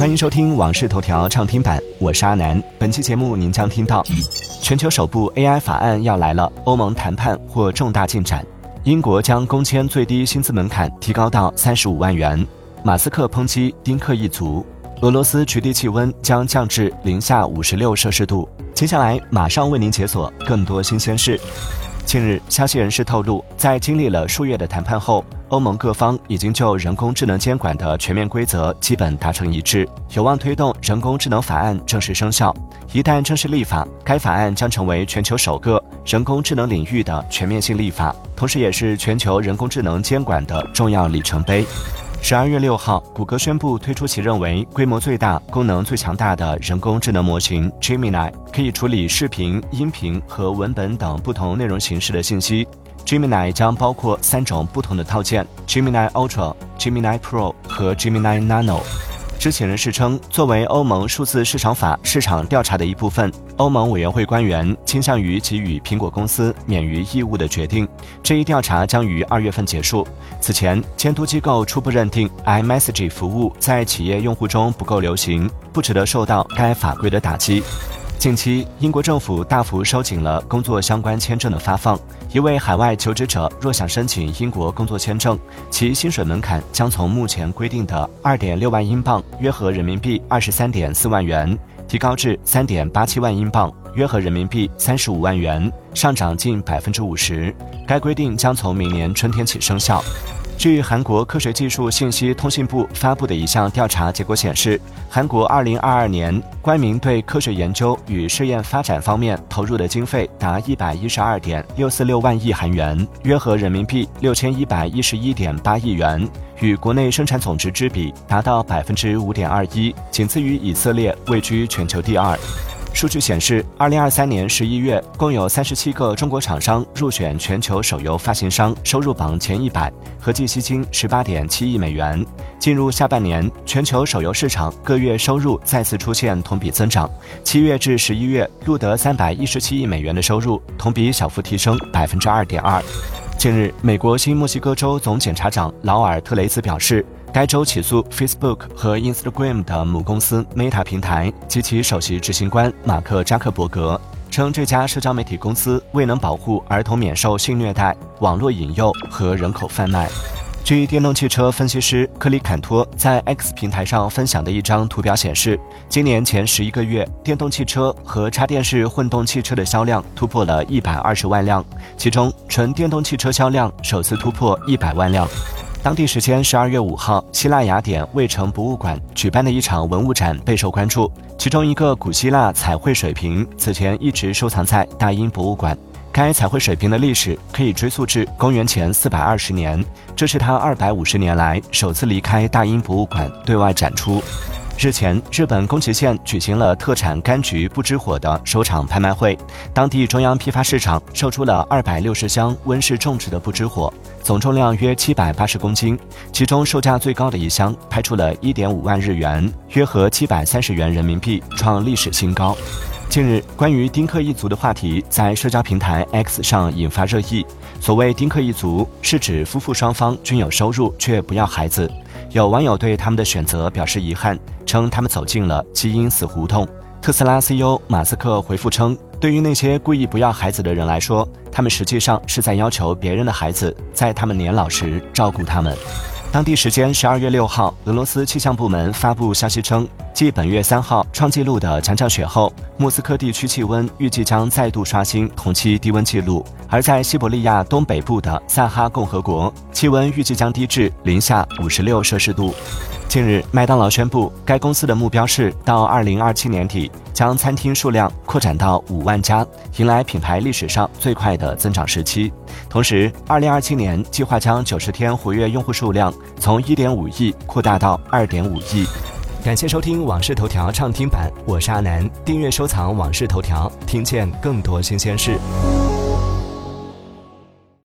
欢迎收听网视头条畅听版，我是阿南。本期节目您将听到：全球首部 AI 法案要来了，欧盟谈判获重大进展；英国将工签最低薪资门槛提高到35万元；马斯克抨击丁克一族；俄罗斯局地气温将降至零下56摄氏度。接下来马上为您解锁更多新鲜事。近日，消息人士透露，在经历了数月的谈判后，欧盟各方已经就人工智能监管的全面规则基本达成一致，有望推动人工智能法案正式生效。一旦正式立法，该法案将成为全球首个人工智能领域的全面性立法，同时也是全球人工智能监管的重要里程碑。12月6号，谷歌宣布推出其认为规模最大、功能最强大的人工智能模型 Gemini， 可以处理视频、音频和文本等不同内容形式的信息。Gemini 将包括3种不同的套件 ：Gemini Ultra、Gemini Pro 和 Gemini Nano。知情人士称，作为欧盟数字市场法市场调查的一部分，欧盟委员会官员倾向于给予苹果公司免于义务的决定。这一调查将于2月份结束。此前，监督机构初步认定 iMessage 服务在企业用户中不够流行，不值得受到该法规的打击。近期，英国政府大幅收紧了工作相关签证的发放。一位海外求职者若想申请英国工作签证，其薪水门槛将从目前规定的 2.6 万英镑（约合人民币 23.4 万元）提高至 3.87 万英镑（约合人民币35万元），上涨近 50%。该规定将从明年春天起生效。据韩国科学技术信息通信部发布的一项调查结果显示，韩国2022年官民对科学研究与试验发展方面投入的经费达 112.646 万亿韩元，约合人民币 6111.8 亿元，与国内生产总值之比达到 5.21%， 仅次于以色列，位居全球第二。数据显示，2023年11月，共有37个中国厂商入选全球手游发行商收入榜前100，合计吸金18.7亿美元。进入下半年，全球手游市场各月收入再次出现同比增长，7月至11月录得317亿美元的收入，同比小幅提升 2.2%。近日，美国新墨西哥州总检察长劳尔·特雷兹表示，该州起诉 Facebook 和 Instagram 的母公司 Meta 平台及其首席执行官马克·扎克伯格，称这家社交媒体公司未能保护儿童免受性虐待、网络引诱和人口贩卖。据电动汽车分析师克里坎托在 X 平台上分享的一张图表显示，今年前11个月，电动汽车和插电式混动汽车的销量突破了120万辆，其中纯电动汽车销量首次突破100万辆。当地时间12月5号，希腊雅典卫城博物馆举办的一场文物展备受关注，其中一个古希腊彩绘水瓶此前一直收藏在大英博物馆。该彩绘水瓶的历史可以追溯至公元前420年，这是它250年来首次离开大英博物馆对外展出。日前，日本宫崎县举行了特产柑橘不知火的首场拍卖会，当地中央批发市场售出了260箱温室种植的不知火，总重量约780公斤，其中售价最高的一箱拍出了 1.5 万日元，约合730元人民币，创历史新高。近日，关于丁克一族的话题在社交平台 X 上引发热议。所谓丁克一族，是指夫妇双方均有收入却不要孩子。有网友对他们的选择表示遗憾，称他们走进了基因死胡同。特斯拉 CEO 马斯克回复称，对于那些故意不要孩子的人来说，他们实际上是在要求别人的孩子在他们年老时照顾他们。当地时间12月6号，俄罗斯气象部门发布消息称，继本月3号创纪录的强降雪后，莫斯科地区气温预计将再度刷新同期低温记录，而在西伯利亚东北部的萨哈共和国，气温预计将低至零下56摄氏度。近日，麦当劳宣布，该公司的目标是到2027年底将餐厅数量扩展到5万家，迎来品牌历史上最快的增长时期。同时，2027年计划将90天活跃用户数量从1.5亿扩大到2.5亿。感谢收听网视头条畅听版，我是阿南。订阅收藏网视头条，听见更多新鲜事。